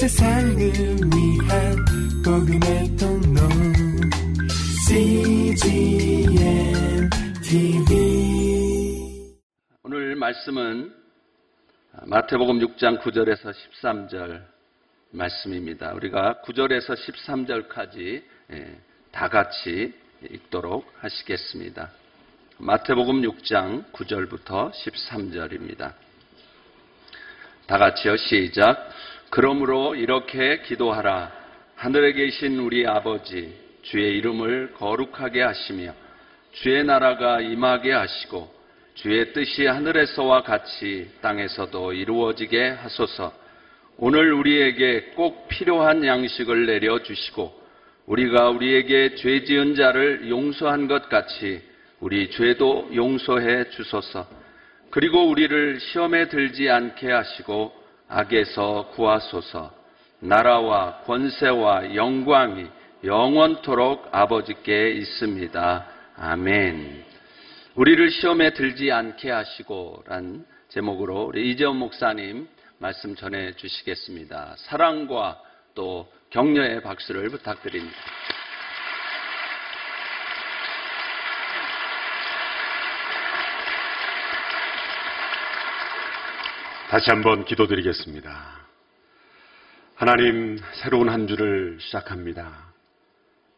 세상을 위한 복음의 통로 CGM TV. 오늘 말씀은 마태복음 6장 9절에서 13절 말씀입니다. 우리가 9절에서 13절까지 다 같이 읽도록 하시겠습니다. 마태복음 6장 9절부터 13절입니다. 다 같이요. 시작. 그러므로 이렇게 기도하라. 하늘에 계신 우리 아버지, 주의 이름을 거룩하게 하시며 주의 나라가 임하게 하시고 주의 뜻이 하늘에서와 같이 땅에서도 이루어지게 하소서. 오늘 우리에게 꼭 필요한 양식을 내려주시고 우리가 우리에게 죄 지은 자를 용서한 것 같이 우리 죄도 용서해 주소서. 그리고 우리를 시험에 들지 않게 하시고 악에서 구하소서. 나라와 권세와 영광이 영원토록 아버지께 있습니다. 아멘. 우리를 시험에 들지 않게 하시고란 제목으로 우리 이재훈 목사님 말씀 전해 주시겠습니다. 사랑과 또 격려의 박수를 부탁드립니다. 다시 한번 기도드리겠습니다. 하나님, 새로운 한 주를 시작합니다.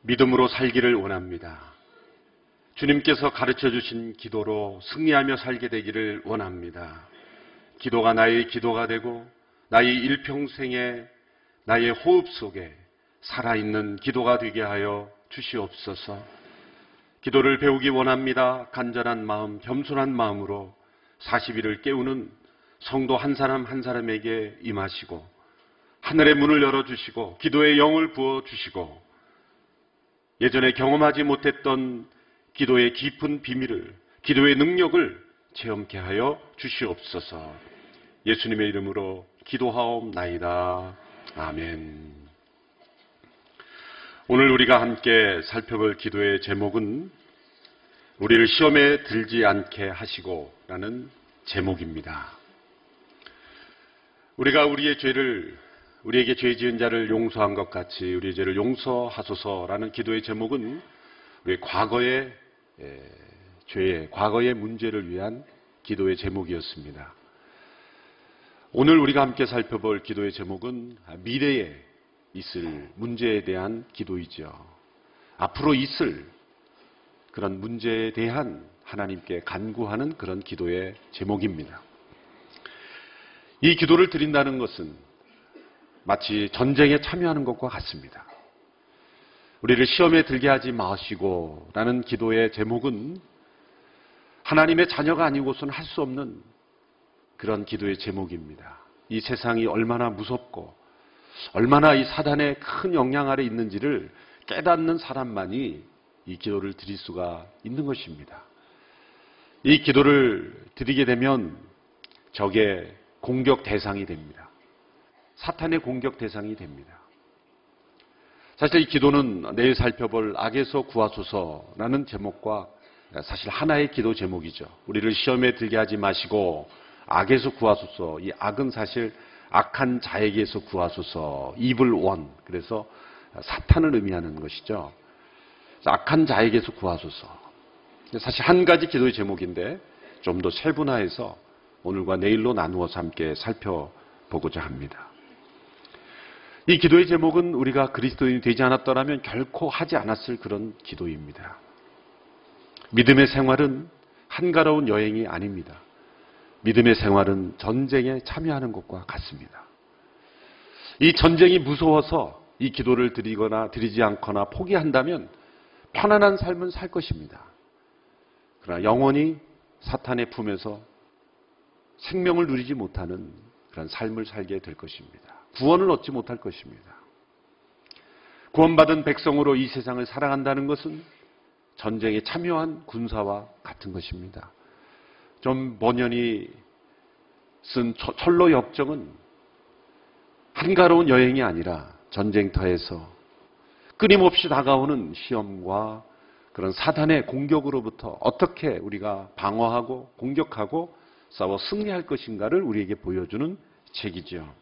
믿음으로 살기를 원합니다. 주님께서 가르쳐주신 기도로 승리하며 살게 되기를 원합니다. 기도가 나의 기도가 되고 나의 일평생에 나의 호흡 속에 살아있는 기도가 되게 하여 주시옵소서. 기도를 배우기 원합니다. 간절한 마음, 겸손한 마음으로 40일을 깨우는 성도 한 사람 한 사람에게 임하시고 하늘의 문을 열어주시고 기도의 영을 부어주시고 예전에 경험하지 못했던 기도의 깊은 비밀을, 기도의 능력을 체험케 하여 주시옵소서. 예수님의 이름으로 기도하옵나이다. 아멘. 오늘 우리가 함께 살펴볼 기도의 제목은 우리를 시험에 들지 않게 하시고 라는 제목입니다. 우리가 우리의 죄를, 우리에게 죄 지은 자를 용서한 것 같이 우리의 죄를 용서하소서라는 기도의 제목은 우리의 과거의 죄, 과거의 문제를 위한 기도의 제목이었습니다. 오늘 우리가 함께 살펴볼 기도의 제목은 미래에 있을 문제에 대한 기도이죠. 앞으로 있을 그런 문제에 대한 하나님께 간구하는 그런 기도의 제목입니다. 이 기도를 드린다는 것은 마치 전쟁에 참여하는 것과 같습니다. 우리를 시험에 들게 하지 마시고 라는 기도의 제목은 하나님의 자녀가 아니고서는 할 수 없는 그런 기도의 제목입니다. 이 세상이 얼마나 무섭고 얼마나 이 사단의 큰 영향 아래 있는지를 깨닫는 사람만이 이 기도를 드릴 수가 있는 것입니다. 이 기도를 드리게 되면 적의 공격 대상이 됩니다. 사탄의 공격 대상이 됩니다. 사실 이 기도는 내일 살펴볼 악에서 구하소서라는 제목과 사실 하나의 기도 제목이죠. 우리를 시험에 들게 하지 마시고 악에서 구하소서. 이 악은 사실 악한 자에게서 구하소서. evil one. 그래서 사탄을 의미하는 것이죠. 악한 자에게서 구하소서. 사실 한 가지 기도의 제목인데 좀 더 세분화해서 오늘과 내일로 나누어서 함께 살펴보고자 합니다. 이 기도의 제목은 우리가 그리스도인이 되지 않았더라면 결코 하지 않았을 그런 기도입니다. 믿음의 생활은 한가로운 여행이 아닙니다. 믿음의 생활은 전쟁에 참여하는 것과 같습니다. 이 전쟁이 무서워서 이 기도를 드리거나 드리지 않거나 포기한다면 편안한 삶은 살 것입니다. 그러나 영원히 사탄의 품에서 생명을 누리지 못하는 그런 삶을 살게 될 것입니다. 구원을 얻지 못할 것입니다. 구원받은 백성으로 이 세상을 살아간다는 것은 전쟁에 참여한 군사와 같은 것입니다. 존 번연이 쓴 철로 역정은 한가로운 여행이 아니라 전쟁터에서 끊임없이 다가오는 시험과 그런 사단의 공격으로부터 어떻게 우리가 방어하고 공격하고 싸워 승리할 것인가를 우리에게 보여주는 책이죠.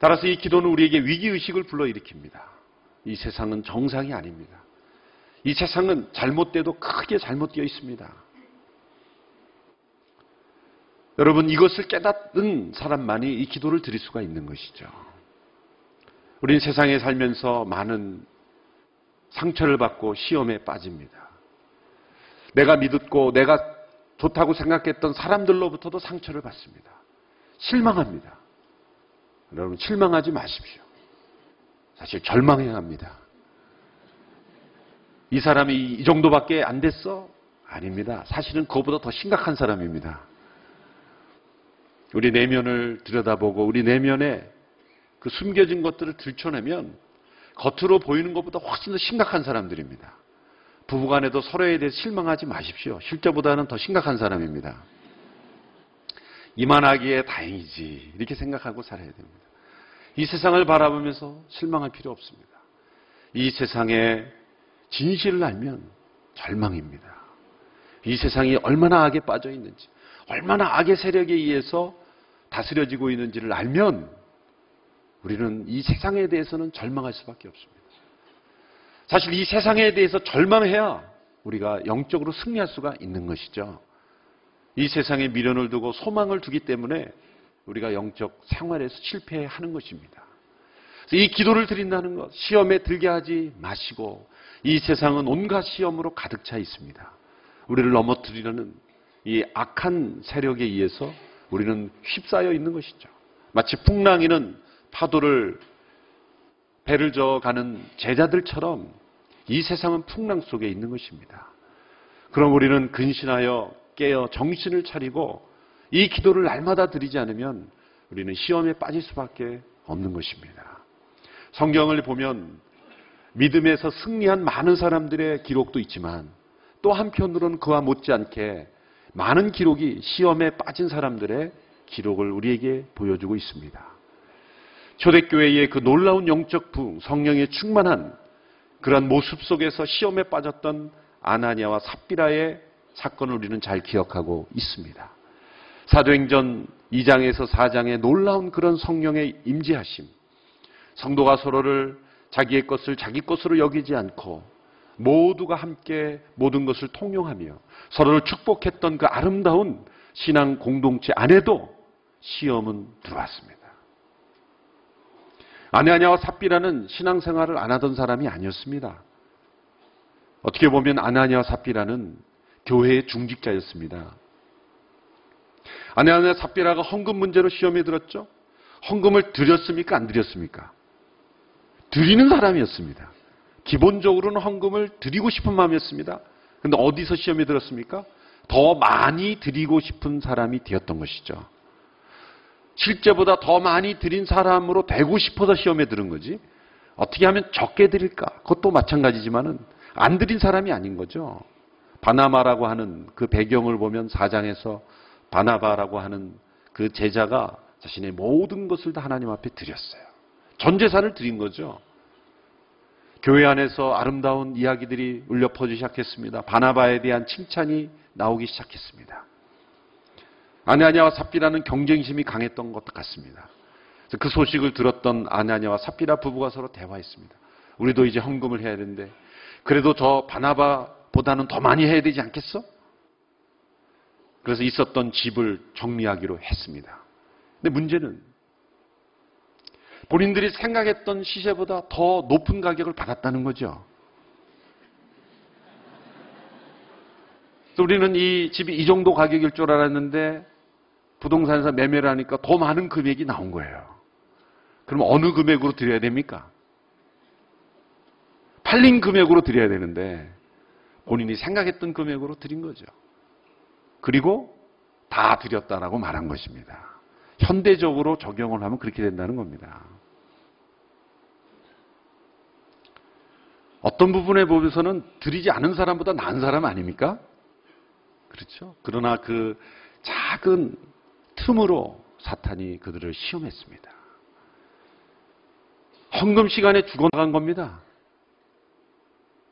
따라서 이 기도는 우리에게 위기의식을 불러일으킵니다. 이 세상은 정상이 아닙니다. 이 세상은 잘못돼도 크게 잘못되어 있습니다. 여러분, 이것을 깨닫는 사람만이 이 기도를 드릴 수가 있는 것이죠. 우린 세상에 살면서 많은 상처를 받고 시험에 빠집니다. 내가 믿었고 내가 좋다고 생각했던 사람들로부터도 상처를 받습니다. 실망합니다. 여러분, 실망하지 마십시오. 사실 절망해야 합니다. 이 사람이 이 정도밖에 안 됐어? 아닙니다. 사실은 그거보다 더 심각한 사람입니다. 우리 내면을 들여다보고 우리 내면에 그 숨겨진 것들을 들춰내면 겉으로 보이는 것보다 훨씬 더 심각한 사람들입니다. 부부간에도 서로에 대해서 실망하지 마십시오. 실제보다는 더 심각한 사람입니다. 이만하기에 다행이지 이렇게 생각하고 살아야 됩니다. 이 세상을 바라보면서 실망할 필요 없습니다. 이 세상의 진실을 알면 절망입니다. 이 세상이 얼마나 악에 빠져 있는지, 얼마나 악의 세력에 의해서 다스려지고 있는지를 알면 우리는 이 세상에 대해서는 절망할 수밖에 없습니다. 사실 이 세상에 대해서 절망해야 우리가 영적으로 승리할 수가 있는 것이죠. 이 세상에 미련을 두고 소망을 두기 때문에 우리가 영적 생활에서 실패하는 것입니다. 그래서 이 기도를 드린다는 것, 시험에 들게 하지 마시고 이 세상은 온갖 시험으로 가득 차 있습니다. 우리를 넘어뜨리려는 이 악한 세력에 의해서 우리는 휩싸여 있는 것이죠. 마치 풍랑이는 파도를 배를 저어가는 제자들처럼 이 세상은 풍랑 속에 있는 것입니다. 그럼 우리는 근신하여 깨어 정신을 차리고 이 기도를 날마다 드리지 않으면 우리는 시험에 빠질 수밖에 없는 것입니다. 성경을 보면 믿음에서 승리한 많은 사람들의 기록도 있지만 또 한편으로는 그와 못지않게 많은 기록이 시험에 빠진 사람들의 기록을 우리에게 보여주고 있습니다. 초대교회의 그 놀라운 영적 부흥, 성령에 충만한 그런 모습 속에서 시험에 빠졌던 아나니아와 삽비라의 사건을 우리는 잘 기억하고 있습니다. 사도행전 2장에서 4장의 놀라운 그런 성령의 임재하심, 성도가 서로를 자기의 것을 자기 것으로 여기지 않고 모두가 함께 모든 것을 통용하며 서로를 축복했던 그 아름다운 신앙 공동체 안에도 시험은 들어왔습니다. 아나니아와 삽비라는 신앙생활을 안 하던 사람이 아니었습니다. 어떻게 보면 아나니아와 삽비라는 교회의 중직자였습니다. 아나니아와 삽비라가 헌금 문제로 시험에 들었죠. 헌금을 드렸습니까? 안 드렸습니까? 드리는 사람이었습니다. 기본적으로는 헌금을 드리고 싶은 마음이었습니다. 그런데 어디서 시험에 들었습니까? 더 많이 드리고 싶은 사람이 되었던 것이죠. 실제보다 더 많이 드린 사람으로 되고 싶어서 시험에 들은 거지 어떻게 하면 적게 드릴까? 그것도 마찬가지지만은 안 드린 사람이 아닌 거죠. 바나바라고 하는 그 배경을 보면 4장에서 바나바라고 하는 그 제자가 자신의 모든 것을 다 하나님 앞에 드렸어요. 전 재산을 드린 거죠. 교회 안에서 아름다운 이야기들이 울려 퍼지기 시작했습니다. 바나바에 대한 칭찬이 나오기 시작했습니다. 아나니아와 삽비라는 경쟁심이 강했던 것 같습니다. 그 소식을 들었던 아나니아와 삽비라 부부가 서로 대화했습니다. 우리도 이제 헌금을 해야 되는데 그래도 저 바나바보다는 더 많이 해야 되지 않겠어? 그래서 있었던 집을 정리하기로 했습니다. 근데 문제는 본인들이 생각했던 시세보다 더 높은 가격을 받았다는 거죠. 그래서 우리는 이 집이 이 정도 가격일 줄 알았는데 부동산에서 매매를 하니까 더 많은 금액이 나온 거예요. 그럼 어느 금액으로 드려야 됩니까? 팔린 금액으로 드려야 되는데 본인이 생각했던 금액으로 드린 거죠. 그리고 다 드렸다라고 말한 것입니다. 현대적으로 적용을 하면 그렇게 된다는 겁니다. 어떤 부분에 보면서는 드리지 않은 사람보다 나은 사람 아닙니까? 그렇죠. 그러나 그 작은 틈으로 사탄이 그들을 시험했습니다. 헌금 시간에 죽어나간 겁니다.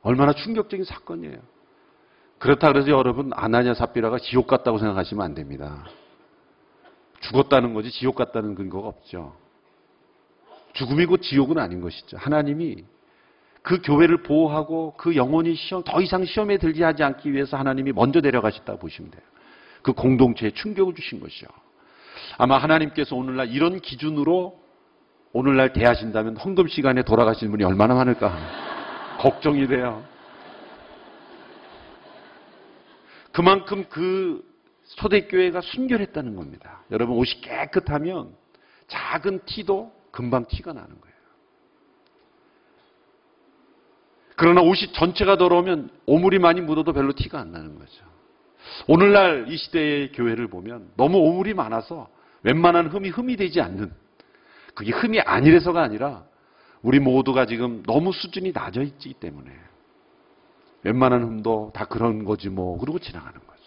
얼마나 충격적인 사건이에요. 그렇다 그래서 여러분, 아나니아 삽비라가 지옥 같다고 생각하시면 안 됩니다. 죽었다는 거지 지옥 갔다는 근거가 없죠. 죽음이 곧 지옥은 아닌 것이죠. 하나님이 그 교회를 보호하고 그 영혼이 더 이상 시험에 들지 하지 않기 위해서 하나님이 먼저 내려가셨다고 보시면 돼요. 그 공동체에 충격을 주신 것이죠. 아마 하나님께서 오늘날 이런 기준으로 오늘날 대하신다면 헌금 시간에 돌아가신 분이 얼마나 많을까 걱정이 돼요. 그만큼 그 초대교회가 순결했다는 겁니다. 여러분, 옷이 깨끗하면 작은 티도 금방 티가 나는 거예요. 그러나 옷이 전체가 더러우면 오물이 많이 묻어도 별로 티가 안 나는 거죠. 오늘날 이 시대의 교회를 보면 너무 오물이 많아서 웬만한 흠이 되지 않는, 그게 흠이 아니라서가 아니라 우리 모두가 지금 너무 수준이 낮아 있기 때문에 웬만한 흠도 다 그런 거지 뭐 그러고 지나가는 거죠.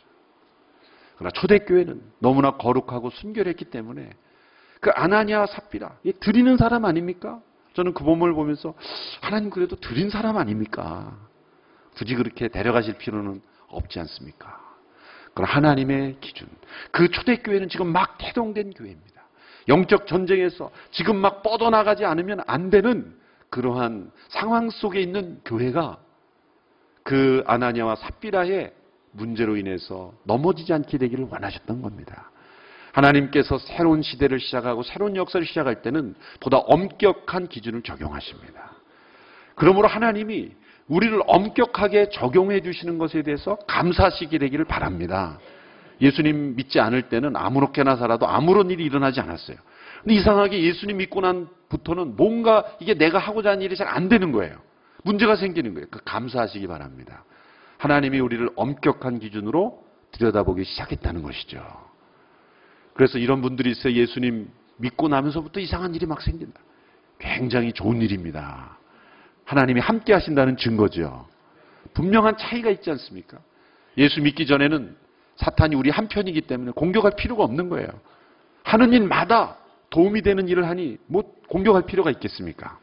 그러나 초대교회는 너무나 거룩하고 순결했기 때문에 그 아나니아 삽비라, 드리는 사람 아닙니까? 저는 그 본문을 보면서 하나님 그래도 드린 사람 아닙니까? 굳이 그렇게 데려가실 필요는 없지 않습니까? 그럼 하나님의 기준, 그 초대교회는 지금 막 태동된 교회입니다. 영적 전쟁에서 지금 막 뻗어나가지 않으면 안 되는 그러한 상황 속에 있는 교회가 그 아나니아와 삽비라의 문제로 인해서 넘어지지 않게 되기를 원하셨던 겁니다. 하나님께서 새로운 시대를 시작하고 새로운 역사를 시작할 때는 보다 엄격한 기준을 적용하십니다. 그러므로 하나님이 우리를 엄격하게 적용해 주시는 것에 대해서 감사하시게 되기를 바랍니다. 예수님 믿지 않을 때는 아무렇게나 살아도 아무런 일이 일어나지 않았어요. 근데 이상하게 예수님 믿고 난부터는 뭔가 이게 내가 하고자 하는 일이 잘 안 되는 거예요. 문제가 생기는 거예요. 감사하시기 바랍니다. 하나님이 우리를 엄격한 기준으로 들여다보기 시작했다는 것이죠. 그래서 이런 분들이 있어요. 예수님 믿고 나면서부터 이상한 일이 막 생긴다. 굉장히 좋은 일입니다. 하나님이 함께 하신다는 증거죠. 분명한 차이가 있지 않습니까? 예수 믿기 전에는 사탄이 우리 한편이기 때문에 공격할 필요가 없는 거예요. 하는 일마다 도움이 되는 일을 하니 뭐 공격할 필요가 있겠습니까?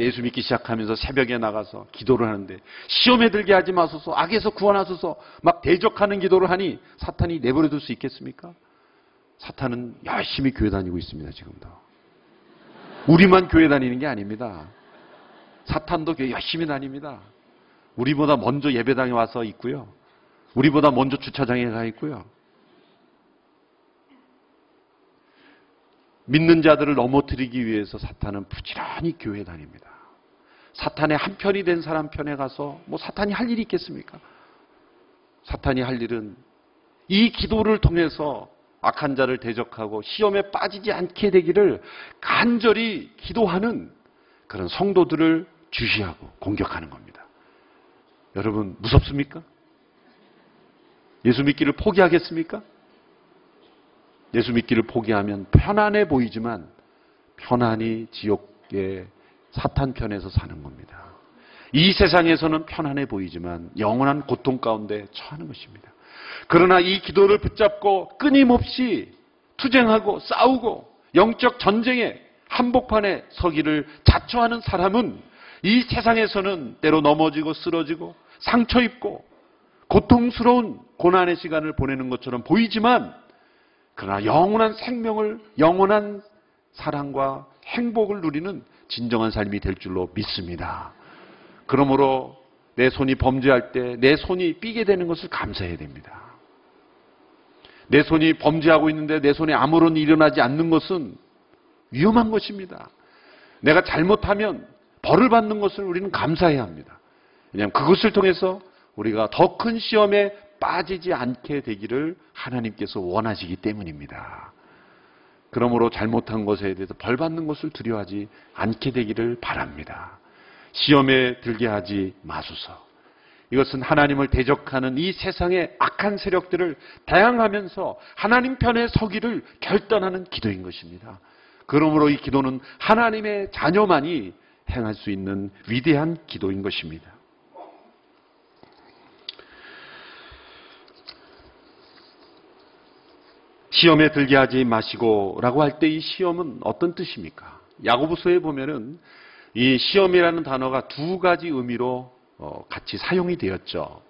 예수 믿기 시작하면서 새벽에 나가서 기도를 하는데 시험에 들게 하지 마소서, 악에서 구원하소서 막 대적하는 기도를 하니 사탄이 내버려둘 수 있겠습니까? 사탄은 열심히 교회 다니고 있습니다. 지금도. 우리만 교회 다니는 게 아닙니다. 사탄도 교회 열심히 다닙니다. 우리보다 먼저 예배당에 와서 있고요. 우리보다 먼저 주차장에 가 있고요. 믿는 자들을 넘어뜨리기 위해서 사탄은 부지런히 교회에 다닙니다. 사탄의 한편이 된 사람 편에 가서 뭐 사탄이 할 일이 있겠습니까? 사탄이 할 일은 이 기도를 통해서 악한 자를 대적하고 시험에 빠지지 않게 되기를 간절히 기도하는 그런 성도들을 주시하고 공격하는 겁니다. 여러분, 무섭습니까? 예수 믿기를 포기하겠습니까? 예수 믿기를 포기하면 편안해 보이지만 편안히 지옥의 사탄 편에서 사는 겁니다. 이 세상에서는 편안해 보이지만 영원한 고통 가운데 처하는 것입니다. 그러나 이 기도를 붙잡고 끊임없이 투쟁하고 싸우고 영적 전쟁의 한복판에 서기를 자처하는 사람은 이 세상에서는 때로 넘어지고 쓰러지고 상처 입고 고통스러운 고난의 시간을 보내는 것처럼 보이지만 그러나 영원한 생명을, 영원한 사랑과 행복을 누리는 진정한 삶이 될 줄로 믿습니다. 그러므로 내 손이 범죄할 때 내 손이 삐게 되는 것을 감사해야 됩니다. 내 손이 범죄하고 있는데 내 손에 아무런 일이 일어나지 않는 것은 위험한 것입니다. 내가 잘못하면 벌을 받는 것을 우리는 감사해야 합니다. 왜냐하면 그것을 통해서 우리가 더 큰 시험에 빠지지 않게 되기를 하나님께서 원하시기 때문입니다. 그러므로 잘못한 것에 대해서 벌받는 것을 두려워하지 않게 되기를 바랍니다. 시험에 들게 하지 마소서. 이것은 하나님을 대적하는 이 세상의 악한 세력들을 대항하면서 하나님 편에 서기를 결단하는 기도인 것입니다. 그러므로 이 기도는 하나님의 자녀만이 행할 수 있는 위대한 기도인 것입니다. 시험에 들게 하지 마시고 라고 할 때 이 시험은 어떤 뜻입니까? 야고보서에 보면은 이 시험이라는 단어가 두 가지 의미로 같이 사용이 되었죠.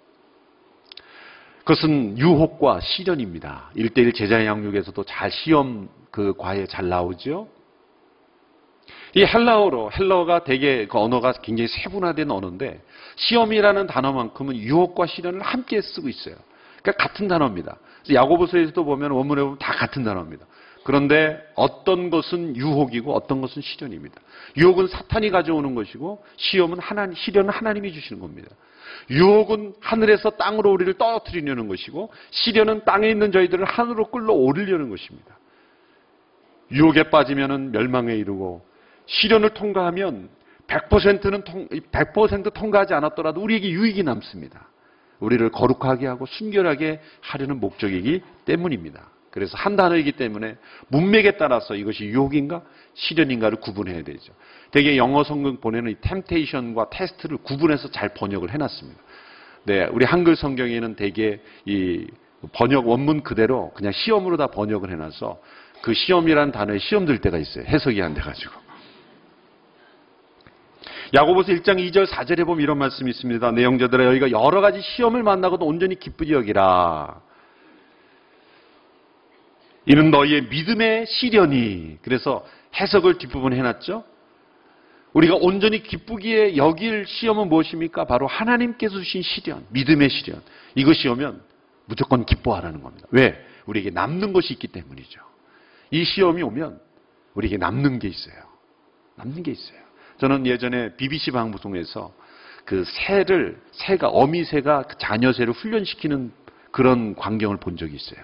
그것은 유혹과 시련입니다. 1:1 제자 양육에서도 잘 시험 그 과에 잘 나오죠. 이 헬라어로, 헬라어가 되게 그 언어가 굉장히 세분화된 언어인데 시험이라는 단어만큼은 유혹과 시련을 함께 쓰고 있어요. 그러니까 같은 단어입니다. 야고보서에서도 보면 원문에 보면 다 같은 단어입니다. 그런데 어떤 것은 유혹이고 어떤 것은 시련입니다. 유혹은 사탄이 가져오는 것이고 시험은 하나님, 시련은 하나님이 주시는 겁니다. 유혹은 하늘에서 땅으로 우리를 떨어뜨리려는 것이고 시련은 땅에 있는 저희들을 하늘로 끌어올리려는 것입니다. 유혹에 빠지면 멸망에 이르고 시련을 통과하면 100% 통과하지 않았더라도 우리에게 유익이 남습니다. 우리를 거룩하게 하고 순결하게 하려는 목적이기 때문입니다. 그래서 한 단어이기 때문에 문맥에 따라서 이것이 유혹인가 시련인가를 구분해야 되죠. 대개 영어 성경 보내는 이 템테이션과 테스트를 구분해서 잘 번역을 해놨습니다. 네, 우리 한글 성경에는 대개 이 번역 원문 그대로 그냥 시험으로 다 번역을 해놔서 그 시험이라는 단어에 시험 들 때가 있어요. 해석이 안 돼가지고. 야고보서 1장 2절 4절에 보면 이런 말씀이 있습니다. 내 형제들아 너희가 여러 가지 시험을 만나고도 온전히 기쁘게 여기라. 이는 너희의 믿음의 시련이. 그래서 해석을 뒷부분 해놨죠. 우리가 온전히 기쁘기에 여길 시험은 무엇입니까? 바로 하나님께서 주신 시련, 믿음의 시련. 이것이 오면 무조건 기뻐하라는 겁니다. 왜? 우리에게 남는 것이 있기 때문이죠. 이 시험이 오면 우리에게 남는 게 있어요. 남는 게 있어요. 저는 예전에 BBC 방송에서 그 새가 어미새가 자녀 새를 훈련시키는 그런 광경을 본 적이 있어요.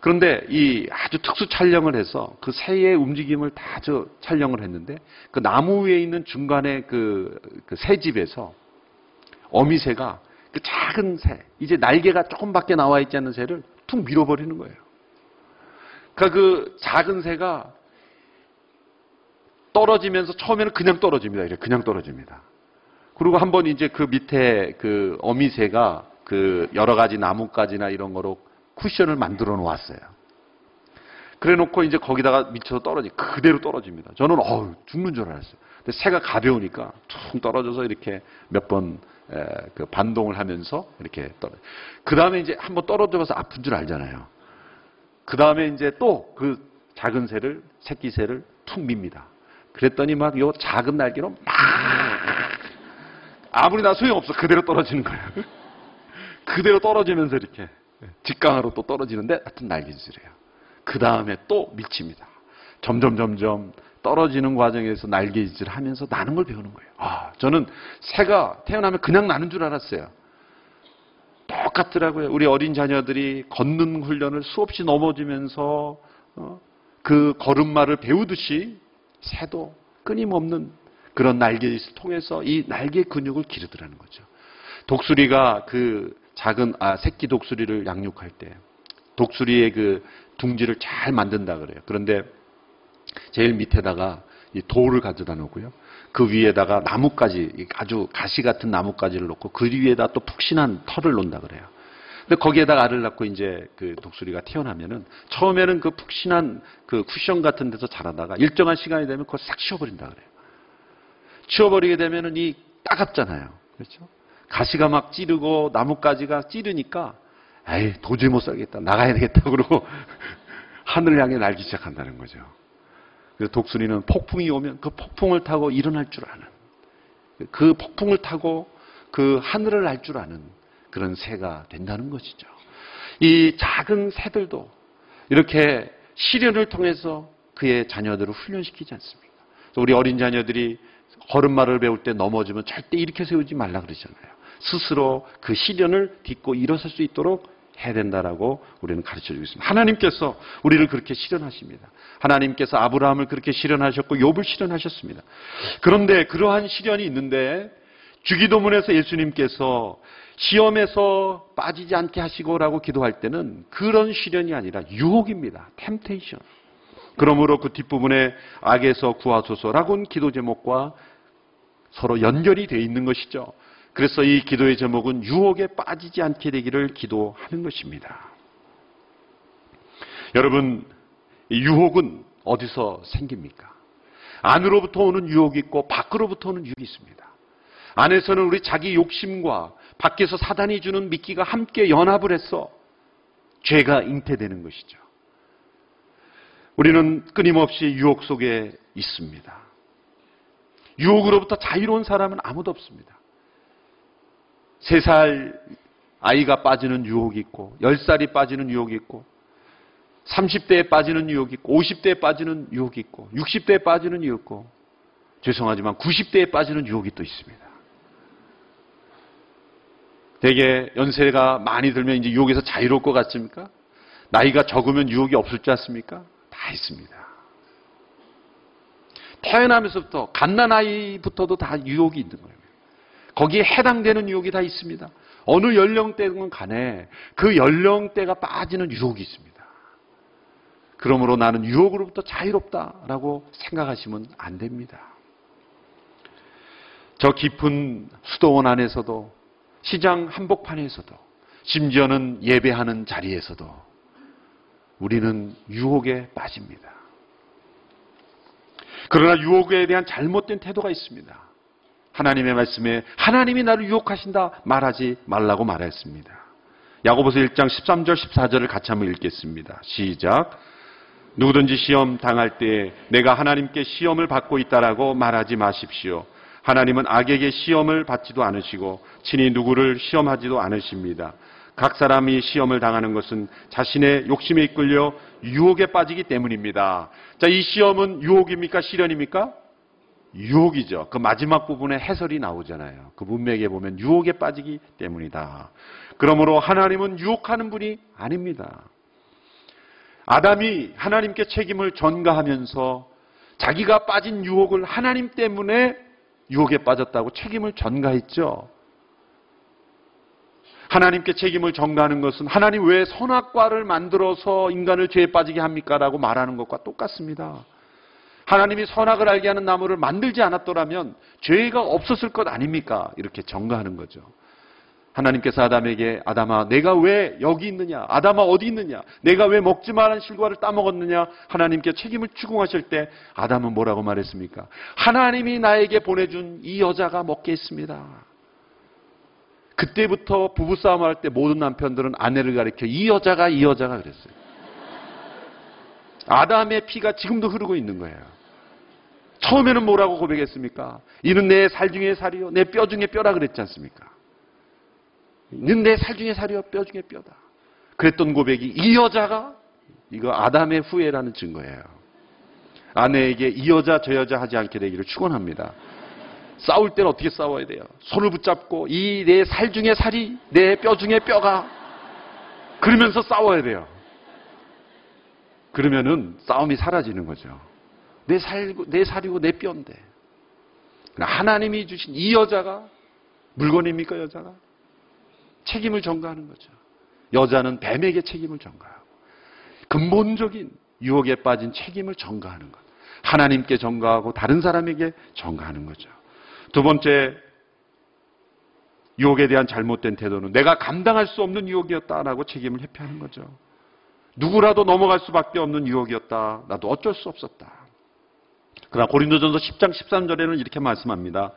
그런데 이 아주 특수 촬영을 해서 그 새의 움직임을 다 저 촬영을 했는데 그 나무 위에 있는 중간에 그 새집에서 어미새가 그 작은 새, 이제 날개가 조금밖에 나와 있지 않는 새를 툭 밀어버리는 거예요. 그러니까 그 작은 새가 떨어지면서 처음에는 그냥 떨어집니다. 이렇게 그냥 떨어집니다. 그리고 한번 이제 그 밑에 그 어미새가 그 여러 가지 나뭇가지나 이런 거로 쿠션을 만들어 놓았어요. 그래 놓고 이제 거기다가 미쳐서 그대로 떨어집니다. 저는 죽는 줄 알았어요. 근데 새가 가벼우니까 퉁 떨어져서 이렇게 몇 번 그 반동을 하면서 이렇게 떨어져. 그 다음에 이제 한번 떨어져서 아픈 줄 알잖아요. 그 다음에 이제 또 그 작은 새를, 새끼 새를 툭 밉니다. 그랬더니 막 요 작은 날개로 막 아무리 나 소용없어. 그대로 떨어지는 거예요. 그대로 떨어지면서 이렇게 직강으로 또 떨어지는데 하여튼 날개질이에요. 그 다음에 또 미칩니다. 점점 떨어지는 과정에서 날개질 하면서 나는 걸 배우는 거예요. 저는 새가 태어나면 그냥 나는 줄 알았어요. 똑같더라고요. 우리 어린 자녀들이 걷는 훈련을 수없이 넘어지면서 그 걸음마를 배우듯이 새도 끊임없는 그런 날개짓을 통해서 이 날개 근육을 기르더라는 거죠. 독수리가 그 작은 새끼 독수리를 양육할 때 독수리의 그 둥지를 잘 만든다 그래요. 그런데 제일 밑에다가 이 돌을 가져다 놓고요. 그 위에다가 나뭇가지, 아주 가시 같은 나뭇가지를 놓고 그 위에다 또 푹신한 털을 놓는다 그래요. 근데 거기에다가 알을 낳고 이제 그 독수리가 태어나면은 처음에는 그 푹신한 그 쿠션 같은 데서 자라다가 일정한 시간이 되면 그걸 싹 치워버린다 그래요. 치워버리게 되면은 이 따갑잖아요. 그렇죠? 가시가 막 찌르고 나뭇가지가 찌르니까 도저히 못 살겠다. 나가야 되겠다. 그러고 하늘을 향해 날기 시작한다는 거죠. 그래서 독수리는 폭풍이 오면 그 폭풍을 타고 일어날 줄 아는, 그 폭풍을 타고 그 하늘을 날 줄 아는 그런 새가 된다는 것이죠. 이 작은 새들도 이렇게 시련을 통해서 그의 자녀들을 훈련시키지 않습니까? 우리 어린 자녀들이 걸음마를 배울 때 넘어지면 절대 일으켜 세우지 말라 그러잖아요. 스스로 그 시련을 딛고 일어설 수 있도록 해야 된다라고 우리는 가르쳐주고 있습니다. 하나님께서 우리를 그렇게 시련하십니다. 하나님께서 아브라함을 그렇게 시련하셨고 욥을 시련하셨습니다. 그런데 그러한 시련이 있는데 주기도문에서 예수님께서 시험에서 빠지지 않게 하시고라고 기도할 때는 그런 시련이 아니라 유혹입니다. 템테이션. 그러므로 그 뒷부분에 악에서 구하소서라고는 기도 제목과 서로 연결이 되어 있는 것이죠. 그래서 이 기도의 제목은 유혹에 빠지지 않게 되기를 기도하는 것입니다. 여러분, 이 유혹은 어디서 생깁니까? 안으로부터 오는 유혹이 있고 밖으로부터 오는 유혹이 있습니다. 안에서는 우리 자기 욕심과 밖에서 사단이 주는 미끼가 함께 연합을 해서 죄가 잉태되는 것이죠. 우리는 끊임없이 유혹 속에 있습니다. 유혹으로부터 자유로운 사람은 아무도 없습니다. 3살 아이가 빠지는 유혹이 있고 10살이 빠지는 유혹이 있고 30대에 빠지는 유혹이 있고 50대에 빠지는 유혹이 있고 60대에 빠지는 유혹이 있고 죄송하지만 90대에 빠지는 유혹이 또 있습니다. 되게 연세가 많이 들면 이제 유혹에서 자유로울 것 같습니까? 나이가 적으면 유혹이 없을지 않습니까? 다 있습니다. 태어나면서부터 갓난아이부터도 다 유혹이 있는 거예요. 거기에 해당되는 유혹이 다 있습니다. 어느 연령대든 간에 그 연령대가 빠지는 유혹이 있습니다. 그러므로 나는 유혹으로부터 자유롭다라고 생각하시면 안 됩니다. 저 깊은 수도원 안에서도 시장 한복판에서도 심지어는 예배하는 자리에서도 우리는 유혹에 빠집니다. 그러나 유혹에 대한 잘못된 태도가 있습니다. 하나님의 말씀에 하나님이 나를 유혹하신다 말하지 말라고 말했습니다. 야고보서 1장 13절 14절을 같이 한번 읽겠습니다. 시작. 누구든지 시험 당할 때에 내가 하나님께 시험을 받고 있다라고 말하지 마십시오. 하나님은 악에게 시험을 받지도 않으시고 친히 누구를 시험하지도 않으십니다. 각 사람이 시험을 당하는 것은 자신의 욕심에 이끌려 유혹에 빠지기 때문입니다. 자, 이 시험은 유혹입니까? 시련입니까? 유혹이죠. 그 마지막 부분에 해설이 나오잖아요. 그 문맥에 보면 유혹에 빠지기 때문이다. 그러므로 하나님은 유혹하는 분이 아닙니다. 아담이 하나님께 책임을 전가하면서 자기가 빠진 유혹을 하나님 때문에 유혹에 빠졌다고 책임을 전가했죠. 하나님께 책임을 전가하는 것은 하나님 왜 선악과를 만들어서 인간을 죄에 빠지게 합니까? 라고 말하는 것과 똑같습니다. 하나님이 선악을 알게 하는 나무를 만들지 않았더라면 죄가 없었을 것 아닙니까? 이렇게 전가하는 거죠. 하나님께서 아담에게 아담아 내가 왜 여기 있느냐? 아담아 어디 있느냐? 내가 왜 먹지 말한 실과를 따먹었느냐? 하나님께 책임을 추궁하실 때 아담은 뭐라고 말했습니까? 하나님이 나에게 보내준 이 여자가 먹게 했습니다. 그때부터 부부싸움 할 때 모든 남편들은 아내를 가리켜 이 여자가 그랬어요. 아담의 피가 지금도 흐르고 있는 거예요. 처음에는 뭐라고 고백했습니까? 이는 내 살 중에 살이요 내 뼈 중에 뼈라 그랬지 않습니까? 이는 내 살 중에 살이요 뼈 중에 뼈다. 그랬던 고백이 이 여자가 이거 아담의 후예라는 증거예요. 아내에게 이 여자 저 여자 하지 않게 되기를 축원합니다. 싸울 때는 어떻게 싸워야 돼요? 손을 붙잡고 이 내 살 중에 살이 내 뼈 중에 뼈가 그러면서 싸워야 돼요. 그러면은 싸움이 사라지는 거죠. 내 살이고 내 뼈인데 하나님이 주신 이 여자가 물건입니까? 여자가 책임을 전가하는 거죠. 여자는 뱀에게 책임을 전가하고 근본적인 유혹에 빠진 책임을 전가하는 것. 하나님께 전가하고 다른 사람에게 전가하는 거죠. 두 번째, 유혹에 대한 잘못된 태도는 내가 감당할 수 없는 유혹이었다라고 책임을 회피하는 거죠. 누구라도 넘어갈 수밖에 없는 유혹이었다. 나도 어쩔 수 없었다. 그러나 고린도전서 10장 13절에는 이렇게 말씀합니다.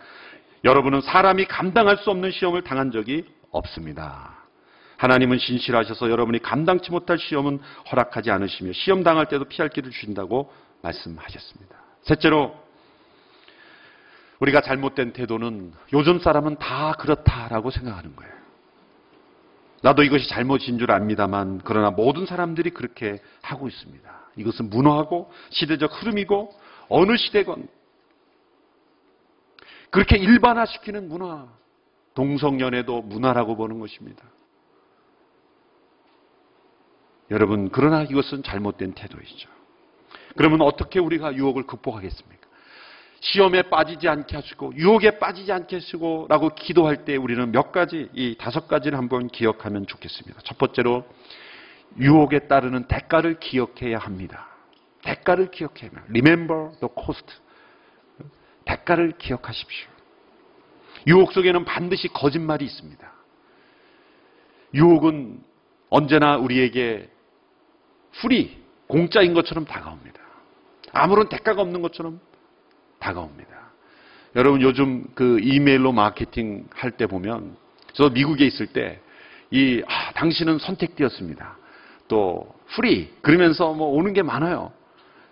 여러분은 사람이 감당할 수 없는 시험을 당한 적이 없습니다. 하나님은 신실하셔서 여러분이 감당치 못할 시험은 허락하지 않으시며 시험 당할 때도 피할 길을 주신다고 말씀하셨습니다. 셋째로, 우리가 잘못된 태도는 요즘 사람은 다 그렇다라고 생각하는 거예요. 나도 이것이 잘못인 줄 압니다만 그러나 모든 사람들이 그렇게 하고 있습니다. 이것은 문화고 시대적 흐름이고 어느 시대건 그렇게 일반화시키는 문화, 동성연애도 문화라고 보는 것입니다. 여러분, 그러나 이것은 잘못된 태도이죠. 그러면 어떻게 우리가 유혹을 극복하겠습니까? 시험에 빠지지 않게 하시고 유혹에 빠지지 않게 하시고 라고 기도할 때 우리는 몇 가지, 이 5가지를 한번 기억하면 좋겠습니다. 첫 번째로, 유혹에 따르는 대가를 기억해야 합니다. 대가를 기억해야 합니다. Remember the cost. 대가를 기억하십시오. 유혹 속에는 반드시 거짓말이 있습니다. 유혹은 언제나 우리에게 free, 공짜인 것처럼 다가옵니다. 아무런 대가가 없는 것처럼 다가옵니다. 여러분, 요즘 그 이메일로 마케팅 할 때 보면, 저 미국에 있을 때 당신은 선택되었습니다. 또 프리 그러면서 뭐 오는 게 많아요.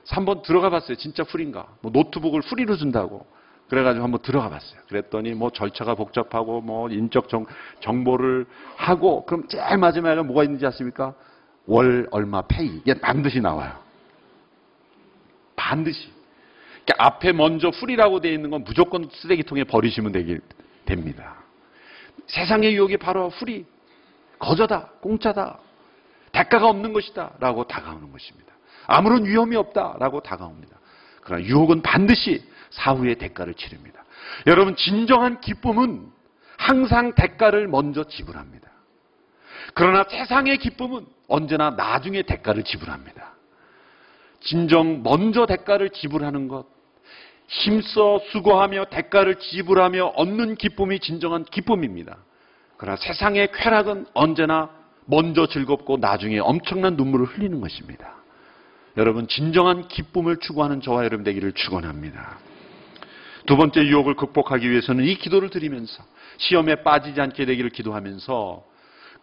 한번 들어가 봤어요. 진짜 프리인가? 뭐 노트북을 프리로 준다고. 그래가지고 한번 들어가 봤어요. 그랬더니 뭐 절차가 복잡하고 뭐 인적 정보를 하고, 그럼 제일 마지막에 뭐가 있는지 아십니까? 월 얼마 페이. 이게 반드시 나와요. 반드시. 그러니까 앞에 먼저 풀이라고 되어 있는 건 무조건 쓰레기통에 버리시면 됩니다. 세상의 유혹이 바로 풀이. 거저다. 공짜다. 대가가 없는 것이다. 라고 다가오는 것입니다. 아무런 위험이 없다. 라고 다가옵니다. 그러나 유혹은 반드시 사후에 대가를 치릅니다. 여러분, 진정한 기쁨은 항상 대가를 먼저 지불합니다. 그러나 세상의 기쁨은 언제나 나중에 대가를 지불합니다. 진정 먼저 대가를 지불하는 것, 힘써 수고하며 대가를 지불하며 얻는 기쁨이 진정한 기쁨입니다. 그러나 세상의 쾌락은 언제나 먼저 즐겁고 나중에 엄청난 눈물을 흘리는 것입니다. 여러분, 진정한 기쁨을 추구하는 저와 여러분 되기를 축원합니다. 두 번째 유혹을 극복하기 위해서는 이 기도를 드리면서, 시험에 빠지지 않게 되기를 기도하면서,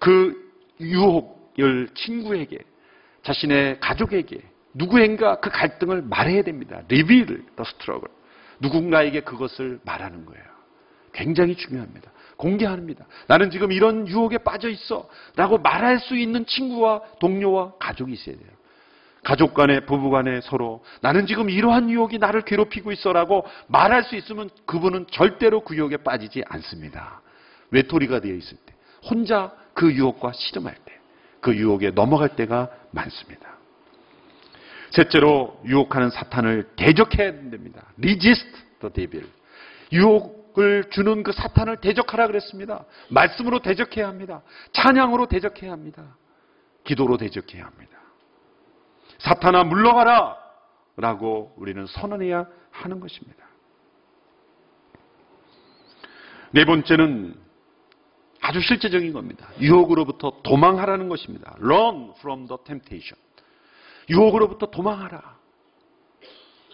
그 유혹을 친구에게, 자신의 가족에게, 누구인가 그 갈등을 말해야 됩니다. 리빌을, 더 스트러글. 누군가에게 그것을 말하는 거예요. 굉장히 중요합니다. 공개합니다. 나는 지금 이런 유혹에 빠져 있어. 라고 말할 수 있는 친구와 동료와 가족이 있어야 돼요. 가족 간에, 부부 간에 서로 나는 지금 이러한 유혹이 나를 괴롭히고 있어. 라고 말할 수 있으면 그분은 절대로 그 유혹에 빠지지 않습니다. 외톨이가 되어 있을 때, 혼자 그 유혹과 씨름할 때, 그 유혹에 넘어갈 때가 많습니다. 셋째로, 유혹하는 사탄을 대적해야 됩니다. Resist the devil. 유혹을 주는 그 사탄을 대적하라 그랬습니다. 말씀으로 대적해야 합니다. 찬양으로 대적해야 합니다. 기도로 대적해야 합니다. 사탄아, 물러가라! 라고 우리는 선언해야 하는 것입니다. 네 번째는 아주 실제적인 겁니다. 유혹으로부터 도망하라는 것입니다. Run from the temptation. 유혹으로부터 도망하라.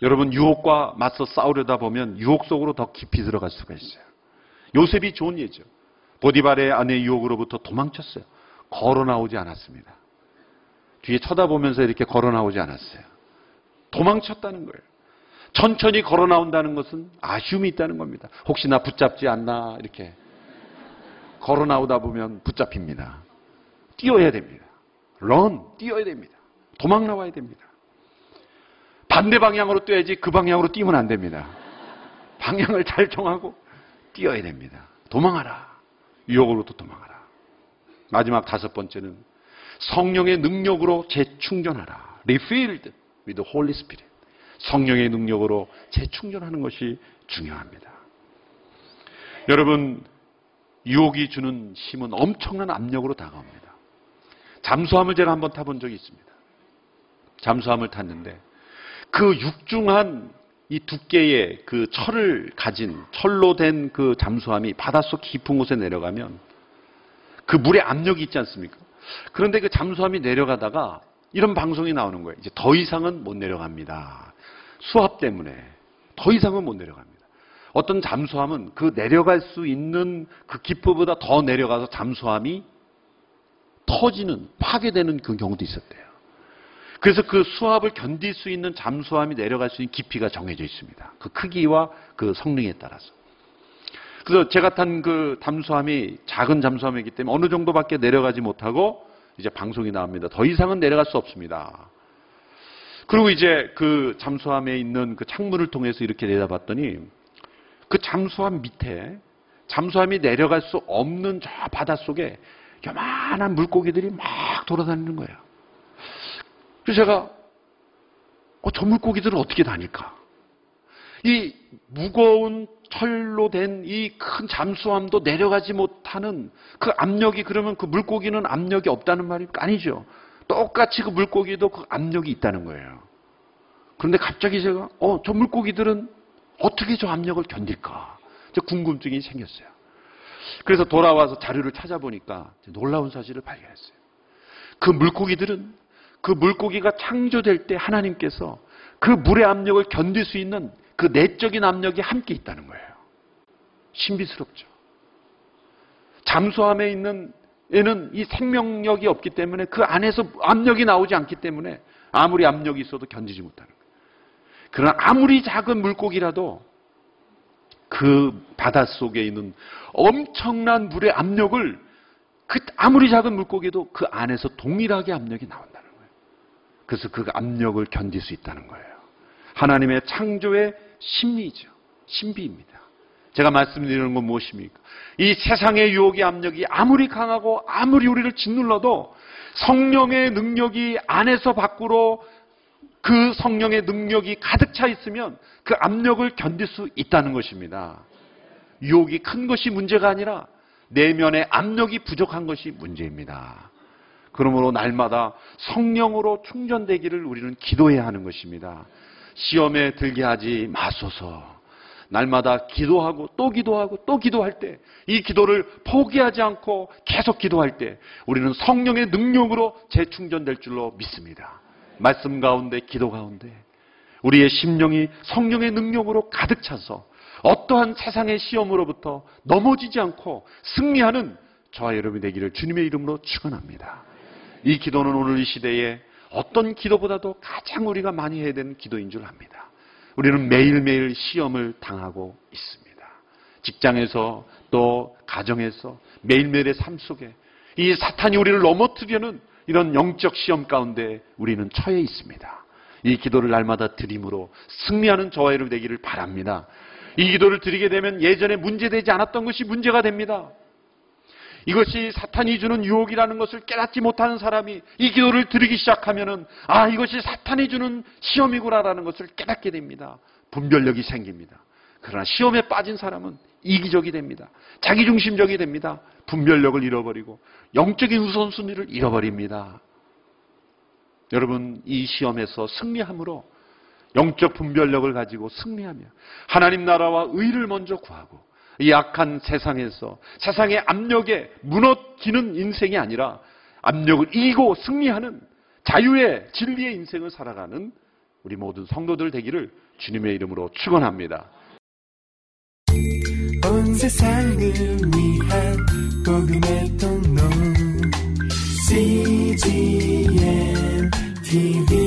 여러분, 유혹과 맞서 싸우려다 보면 유혹 속으로 더 깊이 들어갈 수가 있어요. 요셉이 좋은 예죠. 보디발의 아내의 유혹으로부터 도망쳤어요. 걸어 나오지 않았습니다. 뒤에 쳐다보면서 이렇게 걸어 나오지 않았어요. 도망쳤다는 거예요. 천천히 걸어 나온다는 것은 아쉬움이 있다는 겁니다. 혹시나 붙잡지 않나 이렇게 걸어 나오다 보면 붙잡힙니다. 뛰어야 됩니다. 런, 뛰어야 됩니다. 도망 나와야 됩니다. 반대 방향으로 뛰어야지 그 방향으로 뛰면 안 됩니다. 방향을 잘 정하고 뛰어야 됩니다. 도망하라. 유혹으로부터 도망하라. 마지막 다섯 번째는 성령의 능력으로 재충전하라. Refilled with the Holy Spirit. 성령의 능력으로 재충전하는 것이 중요합니다. 여러분, 유혹이 주는 힘은 엄청난 압력으로 다가옵니다. 잠수함을 제가 한번 타본 적이 있습니다. 잠수함을 탔는데 그 육중한 이 두께의 그 철을 가진 철로 된 그 잠수함이 바닷속 깊은 곳에 내려가면 그 물의 압력이 있지 않습니까? 그런데 그 잠수함이 내려가다가 이런 방송이 나오는 거예요. 이제 더 이상은 못 내려갑니다. 수압 때문에 더 이상은 못 내려갑니다. 어떤 잠수함은 그 내려갈 수 있는 그 깊이보다 더 내려가서 잠수함이 터지는, 파괴되는 그 경우도 있었대요. 그래서 그 수압을 견딜 수 있는 잠수함이 내려갈 수 있는 깊이가 정해져 있습니다. 그 크기와 그 성능에 따라서. 그래서 제가 탄 그 잠수함이 작은 잠수함이기 때문에 어느 정도밖에 내려가지 못하고 이제 방송이 나옵니다. 더 이상은 내려갈 수 없습니다. 그리고 이제 그 잠수함에 있는 그 창문을 통해서 이렇게 내다봤더니 그 잠수함 밑에 잠수함이 내려갈 수 없는 저 바닷속에 요만한 물고기들이 막 돌아다니는 거예요. 그래서 제가 저 물고기들은 어떻게 다닐까? 이 무거운 철로 된 이 큰 잠수함도 내려가지 못하는 그 압력이, 그러면 그 물고기는 압력이 없다는 말입니까? 아니죠. 똑같이 그 물고기도 그 압력이 있다는 거예요. 그런데 갑자기 제가 저 물고기들은 어떻게 저 압력을 견딜까? 궁금증이 생겼어요. 그래서 돌아와서 자료를 찾아보니까 놀라운 사실을 발견했어요. 그 물고기들은, 그 물고기가 창조될 때 하나님께서 그 물의 압력을 견딜 수 있는 그 내적인 압력이 함께 있다는 거예요. 신비스럽죠. 잠수함에 있는 애는 이 생명력이 없기 때문에 그 안에서 압력이 나오지 않기 때문에 아무리 압력이 있어도 견디지 못하는 거예요. 그러나 아무리 작은 물고기라도 그 바닷속에 있는 엄청난 물의 압력을 그 아무리 작은 물고기도 그 안에서 동일하게 압력이 나온다는 거예요. 그래서 그 압력을 견딜 수 있다는 거예요. 하나님의 창조의 신비죠. 신비입니다. 제가 말씀드리는 건 무엇입니까? 이 세상의 유혹의 압력이 아무리 강하고 아무리 우리를 짓눌러도 성령의 능력이 안에서 밖으로 그 성령의 능력이 가득 차 있으면 그 압력을 견딜 수 있다는 것입니다. 유혹이 큰 것이 문제가 아니라 내면의 압력이 부족한 것이 문제입니다. 그러므로 날마다 성령으로 충전되기를 우리는 기도해야 하는 것입니다. 시험에 들게 하지 마소서. 날마다 기도하고 또 기도하고 또 기도할 때, 이 기도를 포기하지 않고 계속 기도할 때 우리는 성령의 능력으로 재충전될 줄로 믿습니다. 말씀 가운데, 기도 가운데 우리의 심령이 성령의 능력으로 가득 차서 어떠한 세상의 시험으로부터 넘어지지 않고 승리하는 저와 여러분이 되기를 주님의 이름으로 축원합니다. 이 기도는 오늘 이 시대에 어떤 기도보다도 가장 우리가 많이 해야 되는 기도인 줄 압니다. 우리는 매일매일 시험을 당하고 있습니다. 직장에서 또 가정에서 매일매일의 삶 속에 이 사탄이 우리를 넘어뜨리려는 이런 영적 시험 가운데 우리는 처해 있습니다. 이 기도를 날마다 드림으로 승리하는 저와 여러분이 되기를 바랍니다. 이 기도를 드리게 되면 예전에 문제되지 않았던 것이 문제가 됩니다. 이것이 사탄이 주는 유혹이라는 것을 깨닫지 못하는 사람이 이 기도를 드리기 시작하면은 아, 이것이 사탄이 주는 시험이구나라는 것을 깨닫게 됩니다. 분별력이 생깁니다. 그러나 시험에 빠진 사람은 이기적이 됩니다. 자기중심적이 됩니다. 분별력을 잃어버리고 영적인 우선순위를 잃어버립니다. 여러분, 이 시험에서 승리함으로 영적 분별력을 가지고 승리하며 하나님 나라와 의를 먼저 구하고 이 약한 세상에서 세상의 압력에 무너지는 인생이 아니라 압력을 이기고 승리하는 자유의 진리의 인생을 살아가는 우리 모든 성도들 되기를 주님의 이름으로 축원합니다. 온 세상을 위한 복음의 통로 CGM TV